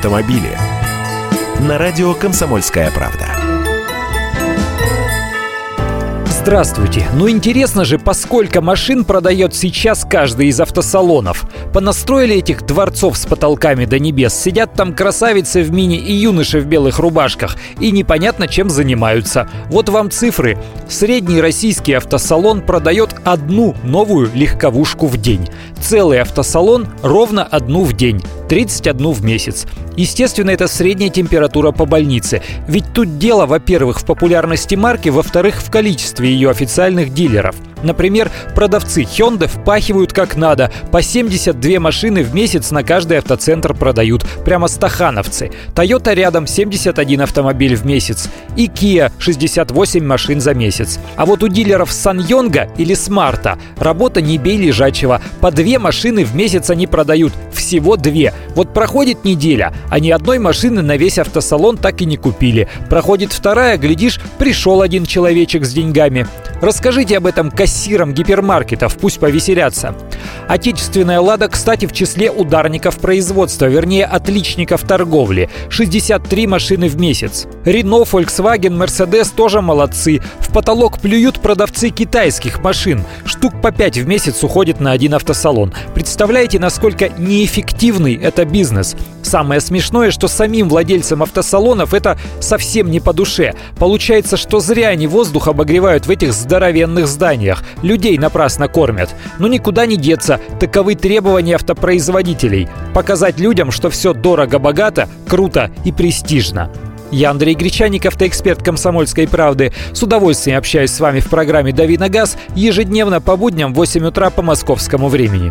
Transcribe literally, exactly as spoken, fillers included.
автомобили. На радио «Комсомольская правда». Здравствуйте. Ну интересно же, поскольку машин продает сейчас каждый из автосалонов. Понастроили этих дворцов с потолками до небес. Сидят там красавицы в мини и юноши в белых рубашках. И непонятно, чем занимаются. Вот вам цифры. Средний российский автосалон продает одну новую легковушку в день. Целый автосалон ровно одну в день. тридцать одну в месяц. Естественно, это средняя температура по больнице. Ведь тут дело, во-первых, в популярности марки, во-вторых, в количестве ее официальных дилеров. Например, продавцы Hyundai впахивают как надо. По семьдесят две машины в месяц на каждый автоцентр продают. Прямо стахановцы. Toyota рядом семьдесят один автомобиль в месяц. И Kia шестьдесят восемь машин за месяц. А вот у дилеров Санг Йонга или Смарта работа не бей лежачего. По две машины в месяц они продают. Всего две. Вот проходит неделя, а ни одной машины на весь автосалон так и не купили. Проходит вторая, глядишь, пришел один человечек с деньгами. Расскажите об этом кассирам гипермаркетов, пусть повеселятся. Отечественная «Лада», кстати, в числе ударников производства, вернее, отличников торговли. шестьдесят три машины в месяц. Renault, Volkswagen, Mercedes тоже молодцы. В потолок плюют продавцы китайских машин. Штук по пять в месяц уходит на один автосалон. Представляете, насколько неэффективный это бизнес? Самое смешное, что самим владельцам автосалонов это совсем не по душе. Получается, что зря они воздух обогревают в этих здоровенных зданиях. Людей напрасно кормят. Но никуда не деться. Таковы требования автопроизводителей. Показать людям, что все дорого-богато, круто и престижно. Я Андрей Гречаник, автоэксперт «Комсомольской правды». С удовольствием общаюсь с вами в программе «Дави на газ» ежедневно по будням в восемь утра по московскому времени.